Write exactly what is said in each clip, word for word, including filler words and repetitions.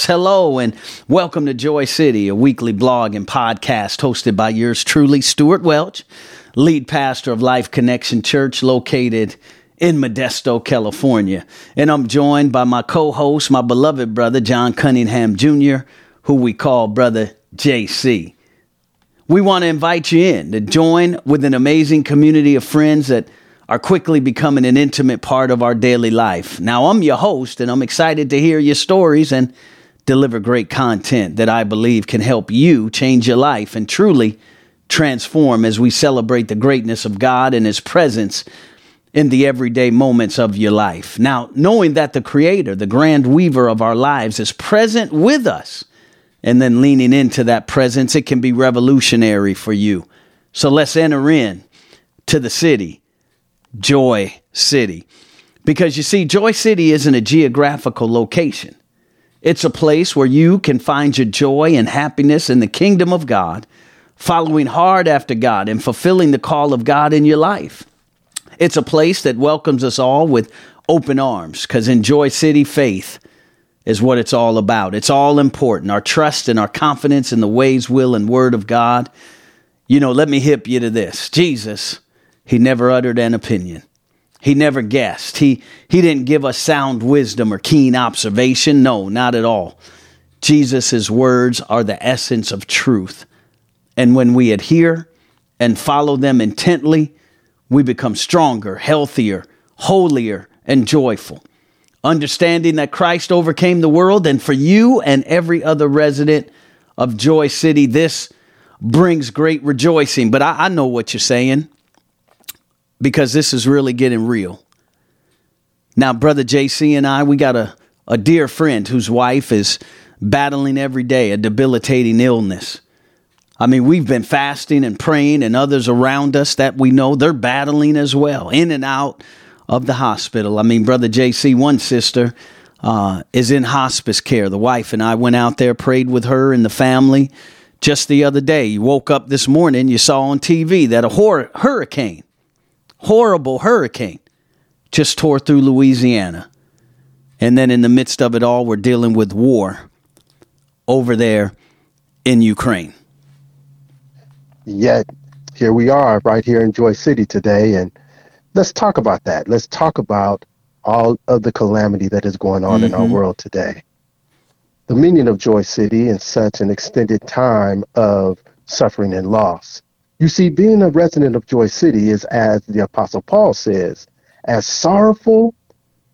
Yes, hello, and welcome to Joy City, a weekly blog and podcast hosted by yours truly, Stuart Welch, lead pastor of Life Connection Church located in Modesto, California. And I'm joined by my co-host, my beloved brother, John Cunningham Junior, who we call Brother J C. We want to invite you in to join with an amazing community of friends that are quickly becoming an intimate part of our daily life. Now, I'm your host, and I'm excited to hear your stories and deliver great content that I believe can help you change your life and truly transform as we celebrate the greatness of God and His presence in the everyday moments of your life. Now, knowing that the Creator, the Grand Weaver of our lives, is present with us, and then leaning into that presence, it can be revolutionary for you. So let's enter in to the city, Joy City. Because you see, Joy City isn't a geographical location. It's a place where you can find your joy and happiness in the kingdom of God, following hard after God and fulfilling the call of God in your life. It's a place that welcomes us all with open arms, because in Joy City, faith is what it's all about. It's all important. Our trust and our confidence in the ways, will, and word of God. You know, let me hip you to this. Jesus, He never uttered an opinion. He never guessed. He, he didn't give us sound wisdom or keen observation. No, not at all. Jesus' words are the essence of truth. And when we adhere and follow them intently, we become stronger, healthier, holier, and joyful. Understanding that Christ overcame the world, and for you and every other resident of Joy City, this brings great rejoicing. But I, I know what you're saying, because this is really getting real. Now, Brother J C and I, we got a, a dear friend whose wife is battling every day a debilitating illness. I mean, we've been fasting and praying, and others around us that we know, they're battling as well, in and out of the hospital. I mean, Brother J C, one sister uh, is in hospice care. The wife and I went out there, prayed with her and the family just the other day. You woke up this morning, you saw on T V that a hor- hurricane, horrible hurricane, just tore through Louisiana. And then in the midst of it all, we're dealing with war over there in Ukraine. Yet, here we are right here in Joy City today, and let's talk about that. Let's talk about all of the calamity that is going on mm-hmm. in our world today. The meaning of Joy City in such an extended time of suffering and loss. You see, being a resident of Joy City is, as the Apostle Paul says, as sorrowful,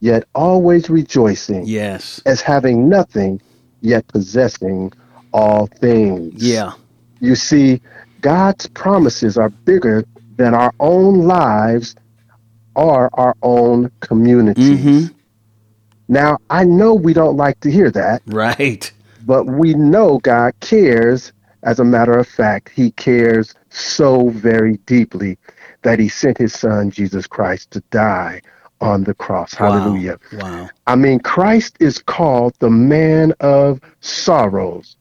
yet always rejoicing. Yes. As having nothing, yet possessing all things. Yeah. You see, God's promises are bigger than our own lives are our own communities. Mm-hmm. Now, I know we don't like to hear that. Right. But we know God cares. As a matter of fact, He cares so very deeply that He sent His Son, Jesus Christ, to die on the cross. Hallelujah. Wow. Wow. I mean, Christ is called the man of sorrows,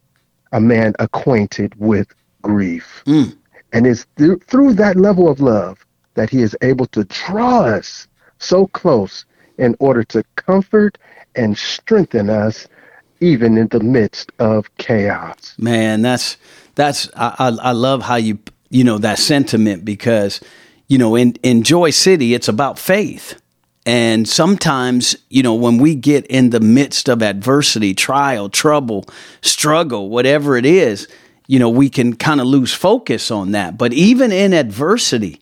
a man acquainted with grief. Mm. And it's th- through that level of love that He is able to draw us so close in order to comfort and strengthen us, even in the midst of chaos. Man, that's that's I, I love how you you know that sentiment, because you know in, in Joy City it's about faith, and sometimes you know when we get in the midst of adversity, trial, trouble, struggle, whatever it is, you know we can kind of lose focus on that. But even in adversity,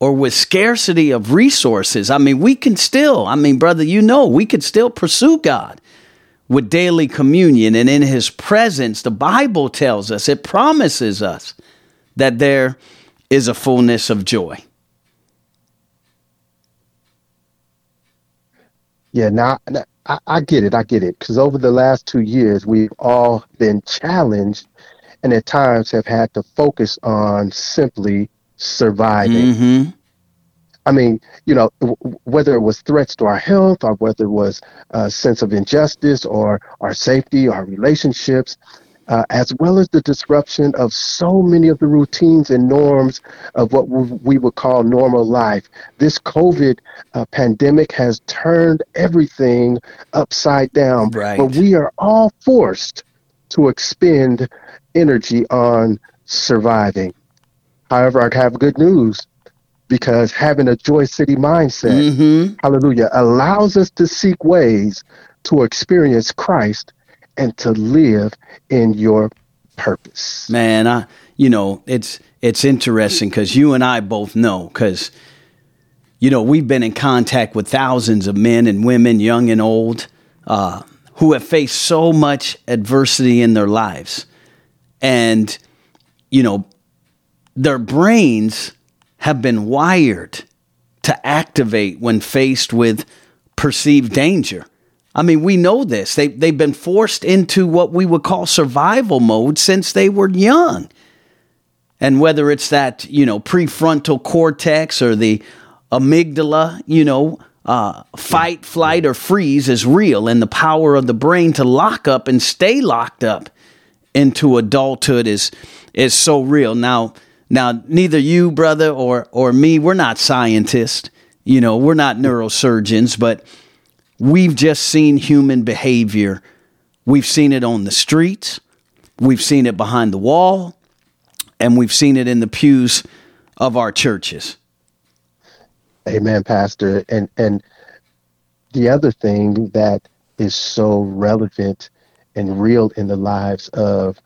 or with scarcity of resources, I mean, we can still, I mean, brother, you know, we could still pursue God with daily communion. And in His presence, the Bible tells us, it promises us that there is a fullness of joy. Yeah, now I, I get it. I get it. Because over the last two years, we've all been challenged and at times have had to focus on simply surviving. Mm-hmm. I mean, you know, w- whether it was threats to our health, or whether it was a sense of injustice, or our safety, our relationships, uh, as well as the disruption of so many of the routines and norms of what we would call normal life. This COVID uh, pandemic has turned everything upside down, right. But we are all forced to expend energy on surviving. However, I have good news, because having a Joy City mindset, mm-hmm. hallelujah, allows us to seek ways to experience Christ and to live in your purpose. Man, I, you know, it's it's interesting because you and I both know, because, you know, we've been in contact with thousands of men and women, young and old, uh, who have faced so much adversity in their lives. And, you know, their brains have been wired to activate when faced with perceived danger. I mean, we know this. They, they've been forced into what we would call survival mode since they were young. And whether it's that, you know, prefrontal cortex or the amygdala, you know, uh, fight, flight, or freeze is real. And the power of the brain to lock up and stay locked up into adulthood is is so real. Now, now neither you, brother, or or me, we're not scientists. You know, we're not neurosurgeons, but we've just seen human behavior. We've seen it on the streets. We've seen it behind the wall. And we've seen it in the pews of our churches. Amen, Pastor. And and the other thing that is so relevant and real in the lives of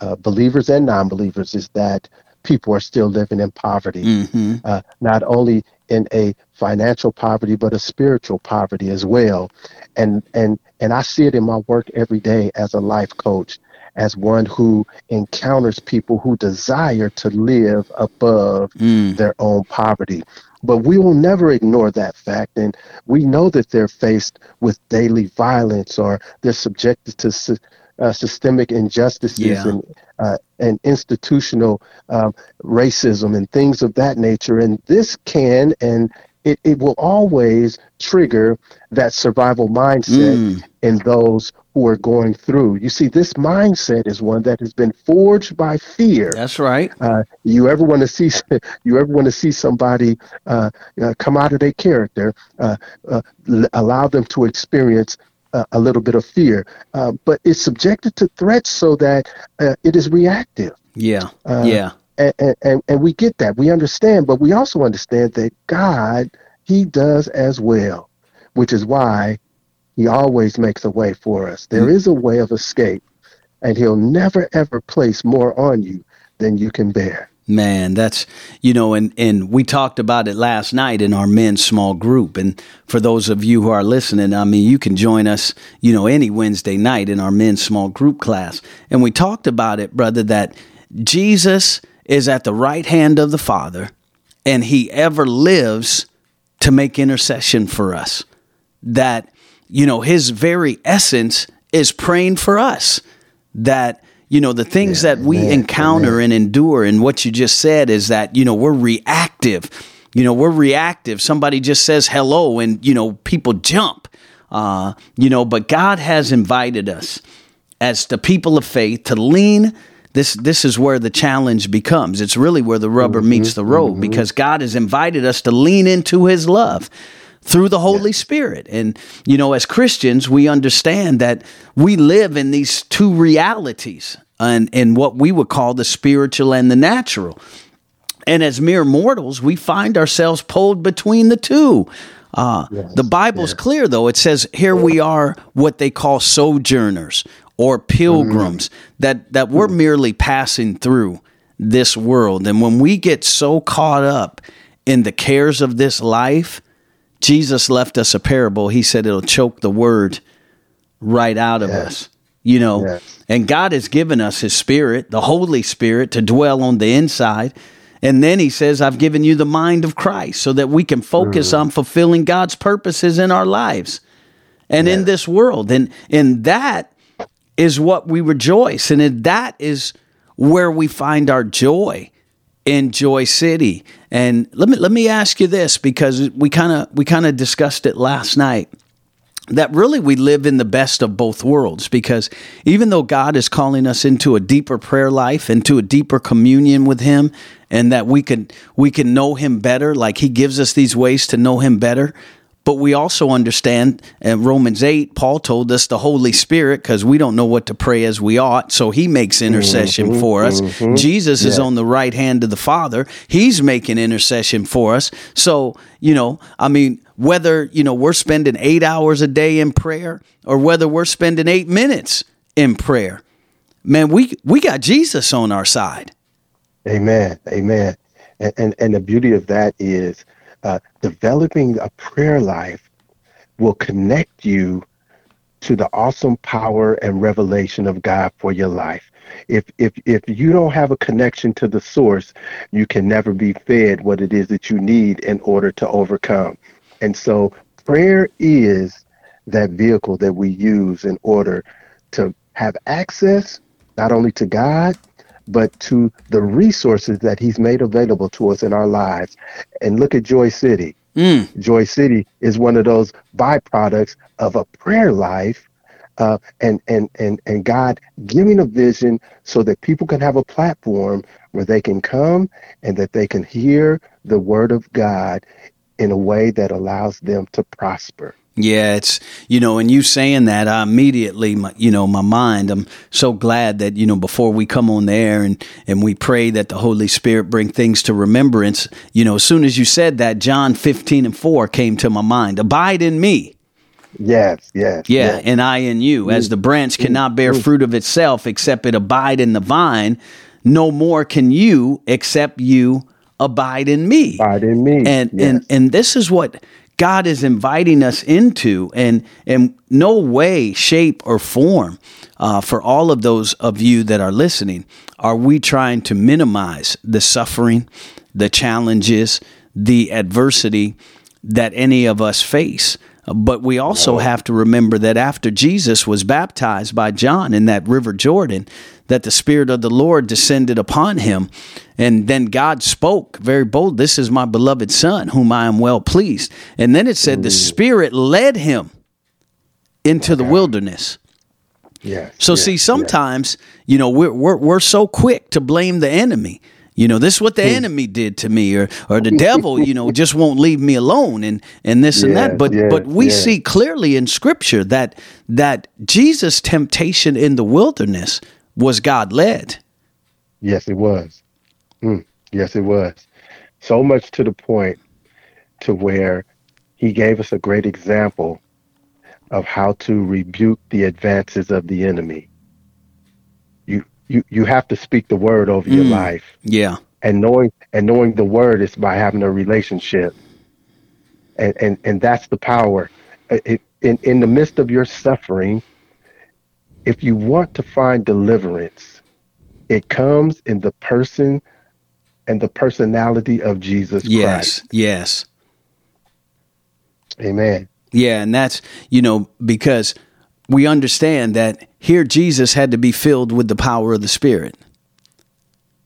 uh, believers and non-believers is that people are still living in poverty, mm-hmm. uh, not only in a financial poverty, but a spiritual poverty as well. And and and I see it in my work every day as a life coach, as one who encounters people who desire to live above mm. their own poverty. But we will never ignore that fact. And we know that they're faced with daily violence, or they're subjected to su- Uh, systemic injustices yeah. and uh, and institutional um, racism and things of that nature. And this can and it, it will always trigger that survival mindset mm. in those who are going through. You see, this mindset is one that has been forged by fear. That's right. Uh, you ever want to see you ever want to see somebody uh, uh, come out of their character, uh, uh, l- allow them to experience Uh, a little bit of fear, uh, but it's subjected to threats so that uh, it is reactive. Yeah, uh, yeah. And, and, and we get that. We understand, but we also understand that God, he does as well, which is why he always makes a way for us. There mm-hmm. is a way of escape, and he'll never, ever place more on you than you can bear. Man, that's, you know, and, and we talked about it last night in our men's small group. And for those of you who are listening, I mean, you can join us, you know, any Wednesday night in our men's small group class. And we talked about it, brother, that Jesus is at the right hand of the Father, and he ever lives to make intercession for us. That, you know, his very essence is praying for us. That, you know, the things yeah, that we yeah, encounter yeah. and endure, and what you just said is that, you know, we're reactive. You know, we're reactive. Somebody just says hello and, you know, people jump. Uh, you know, but God has invited us as the people of faith to lean. This this is where the challenge becomes. It's really where the rubber mm-hmm, meets the road mm-hmm. because God has invited us to lean into his love through the Holy yes. Spirit. And, you know, as Christians, we understand that we live in these two realities. And in what we would call the spiritual and the natural. And as mere mortals, we find ourselves pulled between the two. Uh, yes, the Bible's yes. clear, though. It says, here we are what they call sojourners or pilgrims, mm-hmm. that, that we're mm-hmm. merely passing through this world. And when we get so caught up in the cares of this life, Jesus left us a parable. He said it'll choke the word right out of yes. us. You know, yes. and God has given us his spirit, the Holy Spirit, to dwell on the inside. And then he says, I've given you the mind of Christ so that we can focus mm. on fulfilling God's purposes in our lives and yes. in this world. And, and that is what we rejoice. And that is where we find our joy in Joy City. And let me, let me ask you this, because we kind of, we kind of discussed it last night. that really we live in the best of both worlds, because even though God is calling us into a deeper prayer life, into a deeper communion with him, and that we can, we can know him better, like he gives us these ways to know him better. But we also understand in Romans eight, Paul told us the Holy Spirit, because we don't know what to pray as we ought, so he makes intercession mm-hmm, for us. Mm-hmm. Jesus yeah. is on the right hand of the Father. He's making intercession for us. So, you know, I mean, whether, you know, we're spending eight hours a day in prayer or whether we're spending eight minutes in prayer, man, we we got Jesus on our side. Amen. Amen. And and, and the beauty of that is, Uh, developing a prayer life will connect you to the awesome power and revelation of God for your life. If if if you don't have a connection to the source, you can never be fed what it is that you need in order to overcome. And so prayer is that vehicle that we use in order to have access not only to God, but to the resources that he's made available to us in our lives. And look at Joy City. Mm. Joy City is one of those byproducts of a prayer life uh, and, and, and, and God giving a vision so that people can have a platform where they can come and that they can hear the word of God in a way that allows them to prosper. Yeah, it's, you know, and you saying that, I immediately, my, you know, my mind, I'm so glad that, you know, before we come on the air and, and we pray that the Holy Spirit bring things to remembrance, you know, as soon as you said that, John fifteen and four came to my mind. Abide in me. Yes, yes. Yeah, yes. And I in you, as the branch cannot bear fruit of itself, except it abide in the vine, no more can you, except you abide in me. Abide in me. And, yes. and, and this is what God is inviting us into, and in no way, shape, or form, uh, for all of those of you that are listening, are we trying to minimize the suffering, the challenges, the adversity that any of us face. But we also have to remember that after Jesus was baptized by John in that river Jordan, that the Spirit of the Lord descended upon him. And then God spoke very bold, "This is my beloved Son, whom I am well pleased." And then it said the Spirit led him into the wilderness. Yes, so yes, see, sometimes, yes. you know, we're, we're, we're so quick to blame the enemy. You know, this is what the enemy did to me, or or the devil, you know, just won't leave me alone, and, and this yeah, and that. But yeah, but we yeah. see clearly in Scripture that that Jesus' temptation in the wilderness was God led. Yes, it was. Mm, yes, it was. So much to the point to where he gave us a great example of how to rebuke the advances of the enemy. You you have to speak the word over your mm, life. Yeah. And knowing and knowing the word is by having a relationship. And and, and that's the power. It, in, in the midst of your suffering, if you want to find deliverance, it comes in the person and the personality of Jesus yes, Christ. Yes, yes. Amen. Yeah, and that's, you know, because we understand that here Jesus had to be filled with the power of the Spirit.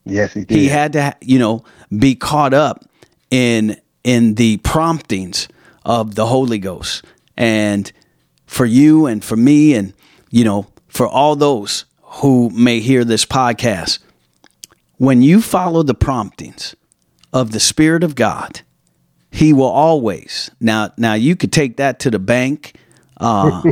Yes, he did. He had to, you know, be caught up in in the promptings of the Holy Ghost. And for you and for me and, you know, for all those who may hear this podcast, when you follow the promptings of the Spirit of God, he will always. Now, now you could take that to the bank Uh,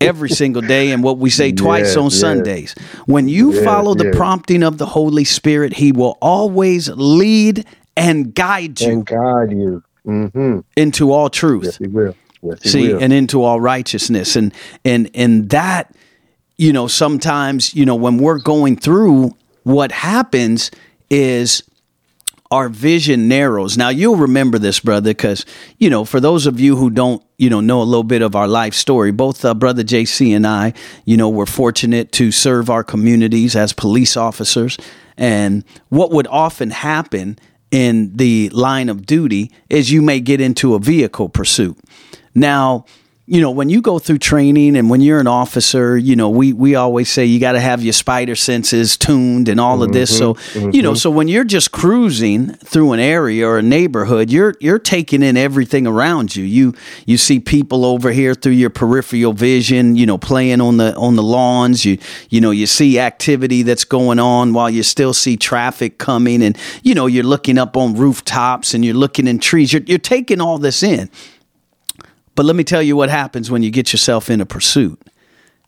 every single day, and what we say twice yeah, on yeah. Sundays. When you yeah, follow the yeah. prompting of the Holy Spirit, he will always lead and guide you, and guide you. Mm-hmm. into all truth. Yes, he will. Yes, he See, will. And into all righteousness. And and and that, you know, sometimes, you know, when we're going through, what happens is our vision narrows. Now, you'll remember this, brother, because, you know, for those of you who don't, you know, know a little bit of our life story, both uh, Brother J C and I, you know, were fortunate to serve our communities as police officers. And what would often happen in the line of duty is you may get into a vehicle pursuit. Now, you know, when you go through training and when you're an officer, you know, we, we always say you got to have your spider senses tuned and all of this. Mm-hmm. So, mm-hmm. you know, so when you're just cruising through an area or a neighborhood, you're you're taking in everything around you. You you see people over here through your peripheral vision, you know, playing on the on the lawns. You you know, you see activity that's going on while you still see traffic coming, and you know, you're looking up on rooftops and you're looking in trees. You're you're taking all this in. But let me tell you what happens when you get yourself in a pursuit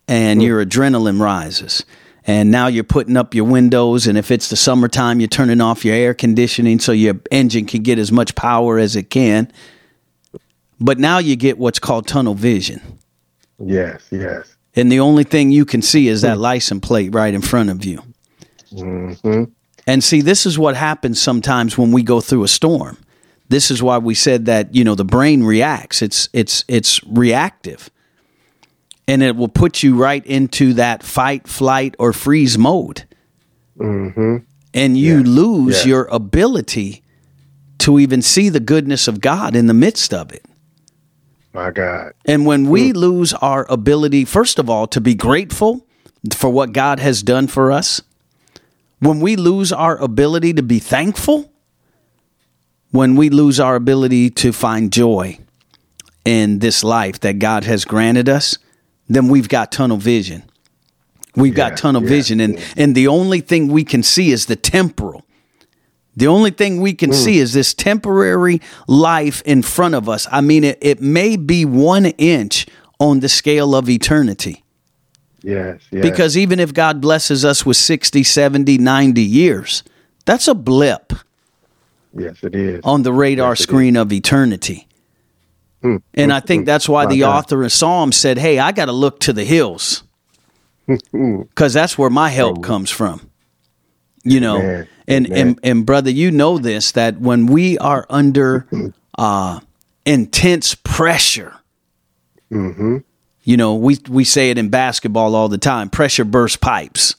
and your adrenaline rises. And now you're putting up your windows, and if it's the summertime, you're turning off your air conditioning so your engine can get as much power as it can. But now you get what's called tunnel vision. Yes, yes. And the only thing you can see is that license plate right in front of you. Mm-hmm. And see, this is what happens sometimes when we go through a storm. This is why we said that, you know, the brain reacts. It's it's it's reactive. And it will put you right into that fight, flight, or freeze mode. Mm-hmm. And you yeah. lose yeah. your ability to even see the goodness of God in the midst of it. My God. And when we mm. lose our ability, first of all, to be grateful for what God has done for us, when we lose our ability to be thankful, when we lose our ability to find joy in this life that God has granted us, then we've got tunnel vision. We've yeah, got tunnel yeah, vision. And, yeah. and the only thing we can see is the temporal. The only thing we can mm. see is this temporary life in front of us. I mean, it, it may be one inch on the scale of eternity. Yes, yes. Because even if God blesses us with sixty, seventy, ninety years, that's a blip. Yes, it is. On the radar yes, screen is. Of eternity. Mm, and mm, I think mm, that's why the God. Author of Psalms said, hey, I got to look to the hills because that's where my help comes from. You know, man, and, man. and and brother, you know this, that when we are under uh, intense pressure, mm-hmm. you know, we, we say it in basketball all the time. Pressure bursts pipes.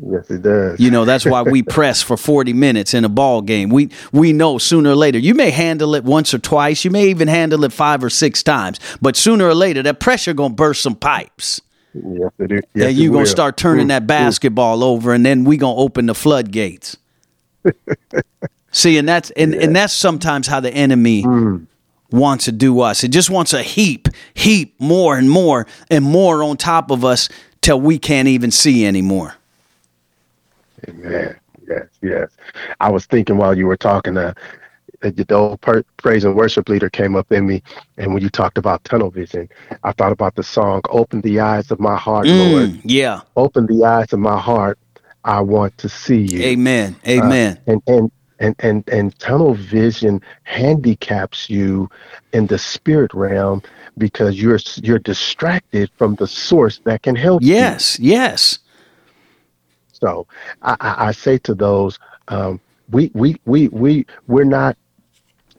Yes, it does. You know, that's why we press for forty minutes in a ball game. We we know sooner or later, you may handle it once or twice. You may even handle it five or six times. But sooner or later, that pressure going to burst some pipes. Yes, it is. Yes, and you're going to start turning mm, that basketball mm. over, and then we going to open the floodgates. See, and that's and, yeah. and that's sometimes how the enemy mm. wants to do us. It just wants a heap, heap, more and more and more on top of us till we can't even see anymore. Amen. Yes, yes. I was thinking while you were talking, uh, the old per- praise and worship leader came up in me. And when you talked about tunnel vision, I thought about the song, Open the Eyes of My Heart, mm, Lord. Yeah. Open the eyes of my heart. I want to see you. Amen. Amen. Uh, and, and, and, and, and tunnel vision handicaps you in the spirit realm because you're, you're distracted from the source that can help yes, you. Yes, yes. So I, I say to those, um, we we we we we're not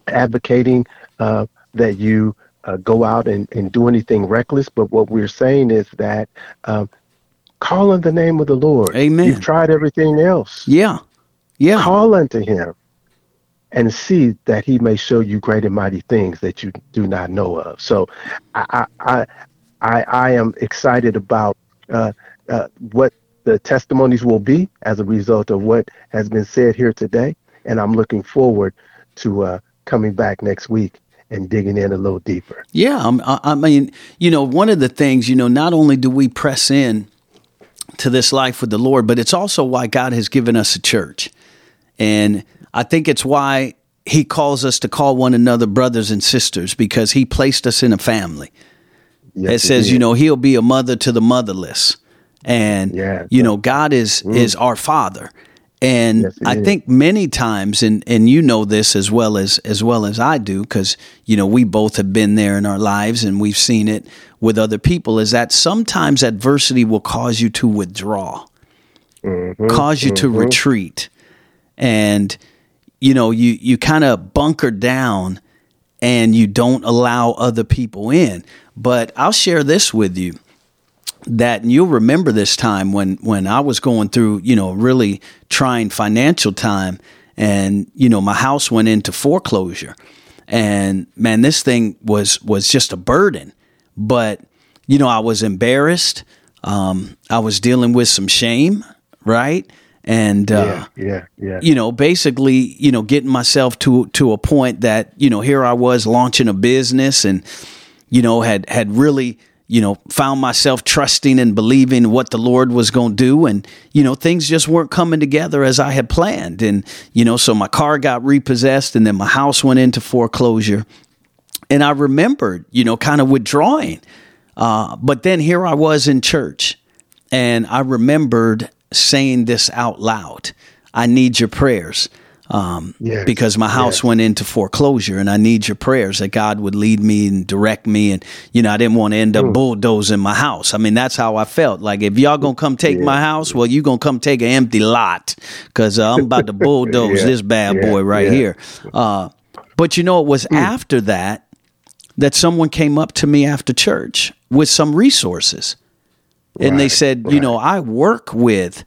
advocating uh, that you uh, go out and, and do anything reckless. But what we're saying is that um, call on the name of the Lord. Amen. You've tried everything else. Yeah, yeah. Call unto Him and see that He may show you great and mighty things that you do not know of. So I I I, I am excited about uh, uh, what. The testimonies will be as a result of what has been said here today. And I'm looking forward to uh, coming back next week and digging in a little deeper. Yeah. I'm, I mean, you know, one of the things, you know, not only do we press in to this life with the Lord, but it's also why God has given us a church. And I think it's why He calls us to call one another brothers and sisters, because He placed us in a family. Yes, it says, it you know, He'll be a mother to the motherless. And, yeah, you know, God is mm. is our Father. And yes, I is. think many times, and, and you know this as well as as well as I do, because, you know, we both have been there in our lives and we've seen it with other people, is that sometimes adversity will cause you to withdraw, mm-hmm, cause you mm-hmm. to retreat. And, you know, you, you kind of bunker down and you don't allow other people in. But I'll share this with you. That, and you'll remember this time when, when I was going through, you know, really trying financial time, and, you know, my house went into foreclosure, and man, this thing was, was just a burden, But, you know, I was embarrassed. Um, I was dealing with some shame, right? And, uh, yeah, yeah, yeah. you know, basically, you know, getting myself to to a point that, you know, here I was launching a business and, you know, had had really, you know, found myself trusting and believing what the Lord was going to do. And, you know, things just weren't coming together as I had planned. And, you know, so my car got repossessed and then my house went into foreclosure. And I remembered, you know, kind of withdrawing. Uh, but then here I was in church and I remembered saying this out loud. I need your prayers um, yes, because my house yes. went into foreclosure, and I need your prayers that God would lead me and direct me. And, you know, I didn't want to end up mm. bulldozing my house. I mean, that's how I felt. Like, if y'all going to come take yeah. my house, well, you going to come take an empty lot, because uh, I'm about to bulldoze yeah. this bad yeah. boy right yeah. here. Uh, but, you know, it was mm. after that that someone came up to me after church with some resources. And right, they said, right. you know, I work with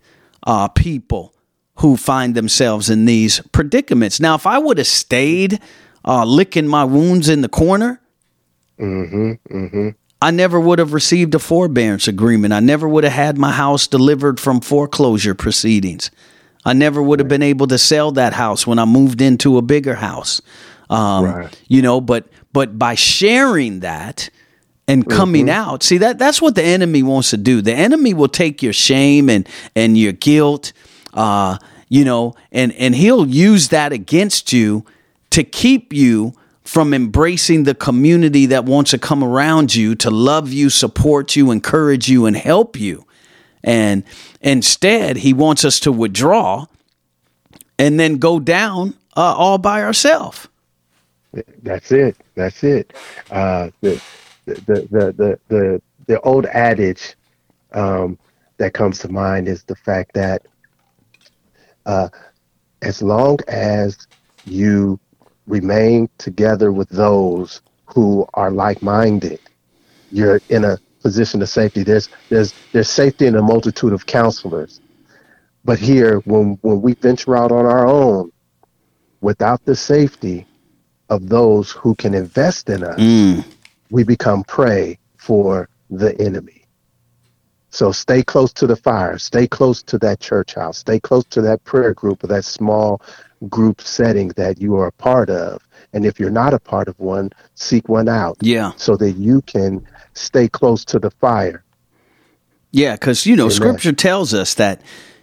uh, people who find themselves in these predicaments. Now, if I would have stayed uh, licking my wounds in the corner, mm-hmm, mm-hmm. I never would have received a forbearance agreement. I never would have had my house delivered from foreclosure proceedings. I never would have right. been able to sell that house when I moved into a bigger house. Um, right. You know, but but by sharing that and coming mm-hmm. out, see, that that's what the enemy wants to do. The enemy will take your shame and and your guilt, uh, you know, and, and he'll use that against you to keep you from embracing the community that wants to come around you, to love you, support you, encourage you, and help you. And instead, he wants us to withdraw and then go down uh, all by ourselves. That's it. That's it. Uh, the, the, the, the, the, the old adage um, that comes to mind is the fact that uh, as long as you remain together with those who are like-minded, you're in a position of safety. There's there's there's safety in a multitude of counselors. But here, when when we venture out on our own, without the safety of those who can invest in us, mm. we become prey for the enemy. So stay close to the fire, stay close to that church house, stay close to that prayer group or that small group setting that you are a part of. And if you're not a part of one, seek one out. Yeah. So that you can stay close to the fire. Yeah, because, you know, Amen. Scripture tells us that,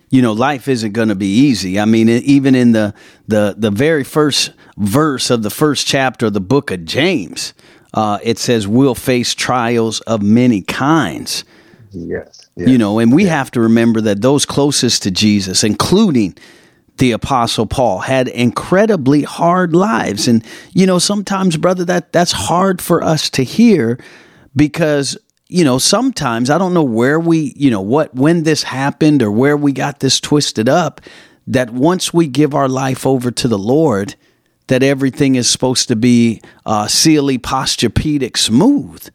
you know, life isn't going to be easy. I mean, even in the, the, the very first verse of the first chapter of the book of James, uh, it says we'll face trials of many kinds. Yes. yes you know, and we yes. have to remember that those closest to Jesus, including the Apostle Paul, had incredibly hard lives. And, you know, sometimes, brother, that that's hard for us to hear because, you know, sometimes I don't know where we, you know, what, when this happened or where we got this twisted up, that once we give our life over to the Lord, that everything is supposed to be uh, sealy, posturepedic, smooth.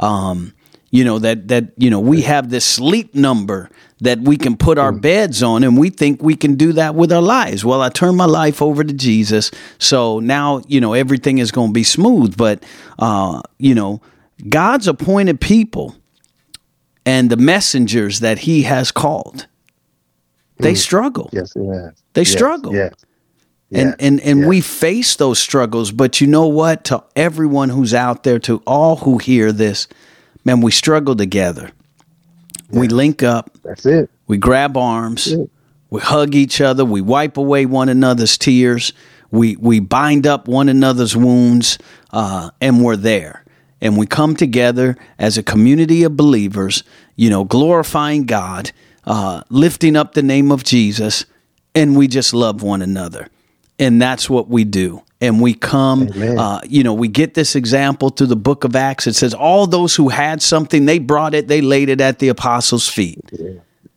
Um, you know, that, that, you know, we have this sleep number that we can put our beds on, and we think we can do that with our lives. Well, I turned my life over to Jesus, so now, you know, everything is going to be smooth. But, uh, you know, God's appointed people and the messengers that he has called, they mm. struggle. Yes, yeah. They yes, struggle. Yes, and yes, and, and yes. we face those struggles. But you know what? To everyone who's out there, to all who hear this, man, we struggle together. Yeah. We link up. That's it. We grab arms. We hug each other. We wipe away one another's tears. We, we bind up one another's wounds, uh, and we're there. And we come together as a community of believers, you know, glorifying God, uh, lifting up the name of Jesus, and we just love one another. And that's what we do. And we come, uh, you know, we get this example through the book of Acts. It says all those who had something, they brought it, they laid it at the apostles' feet. Yeah.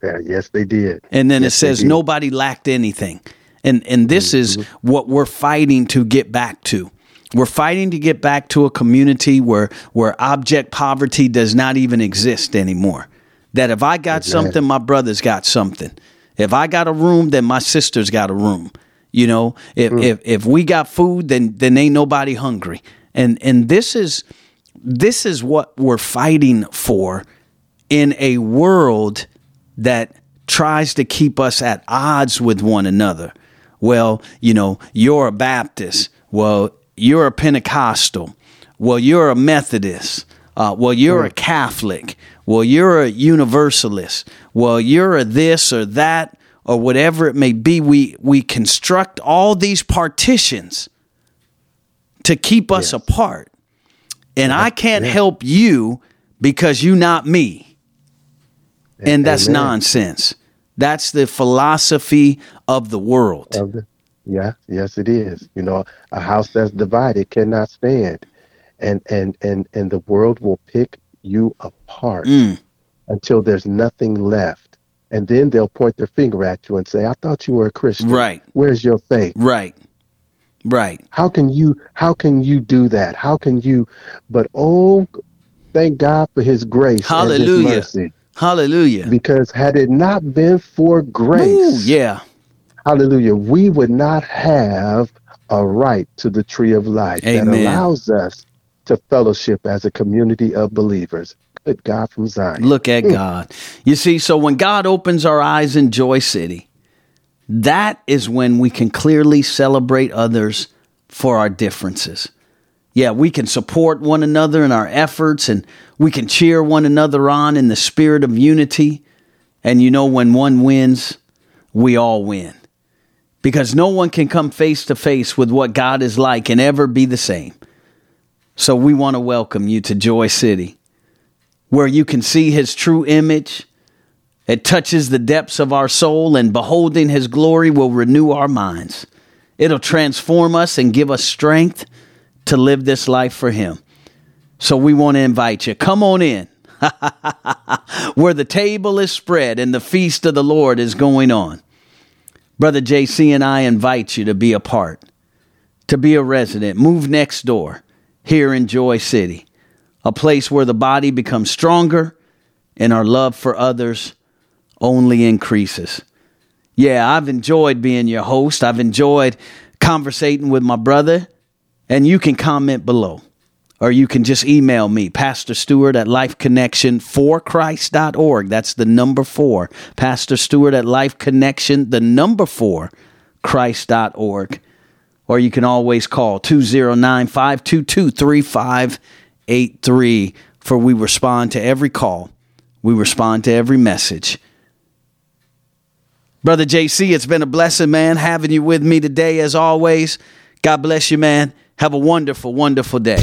Yeah, yes, they did. And then yes, it says nobody lacked anything. And, and this mm-hmm. is what we're fighting to get back to. We're fighting to get back to a community where where object poverty does not even exist anymore. That if I got Amen. something, my brother's got something. If I got a room, then my sister's got a room. You know, if mm. if, if we got food, then then ain't nobody hungry. And and this is this is what we're fighting for in a world that tries to keep us at odds with one another. Well, you know, you're a Baptist. Well, you're a Pentecostal. Well, you're a Methodist. Uh, well, you're a Catholic. Well, you're a Universalist. Well, you're a this or that or whatever it may be. We we construct all these partitions to keep us yes. apart. And I can't yeah. help you because you not me. And that's Amen. Nonsense. That's the philosophy of the world. Of the, yeah, yes, it is. You know, a house that's divided cannot stand. And and and and the world will pick you apart mm. until there's nothing left. And then they'll point their finger at you and say, I thought you were a Christian. Right. Where's your faith? Right. Right. How can you, how can you do that? How can you, but oh, thank God for his grace. Hallelujah. And his mercy. Hallelujah. Because had it not been for grace, Ooh, yeah. hallelujah, we would not have a right to the tree of life Amen. That allows us to fellowship as a community of believers. Good God from Zion. Look at mm. God. You see, so when God opens our eyes in Joy City, that is when we can clearly celebrate others for our differences. Yeah, we can support one another in our efforts, and we can cheer one another on in the spirit of unity. And you know, when one wins, we all win. Because no one can come face to face with what God is like and ever be the same. So we want to welcome you to Joy City, where you can see his true image. It touches the depths of our soul, and beholding his glory will renew our minds. It'll transform us and give us strength to live this life for him. So we want to invite you. Come on in. Where the table is spread and the feast of the Lord is going on. Brother J C and I invite you to be a part, to be a resident. Move next door here in Joy City, a place where the body becomes stronger and our love for others only increases. Yeah, I've enjoyed being your host. I've enjoyed conversating with my brother. And you can comment below, or you can just email me, Pastor Stuart at life connection for christ dot org. That's the number four, Pastor Stuart at lifeconnection, the number four, christ dot org. Or you can always call two oh nine, five two two, three five eight three, for we respond to every call. We respond to every message. Brother J C, it's been a blessing, man, having you with me today as always. God bless you, man. Have a wonderful, wonderful day.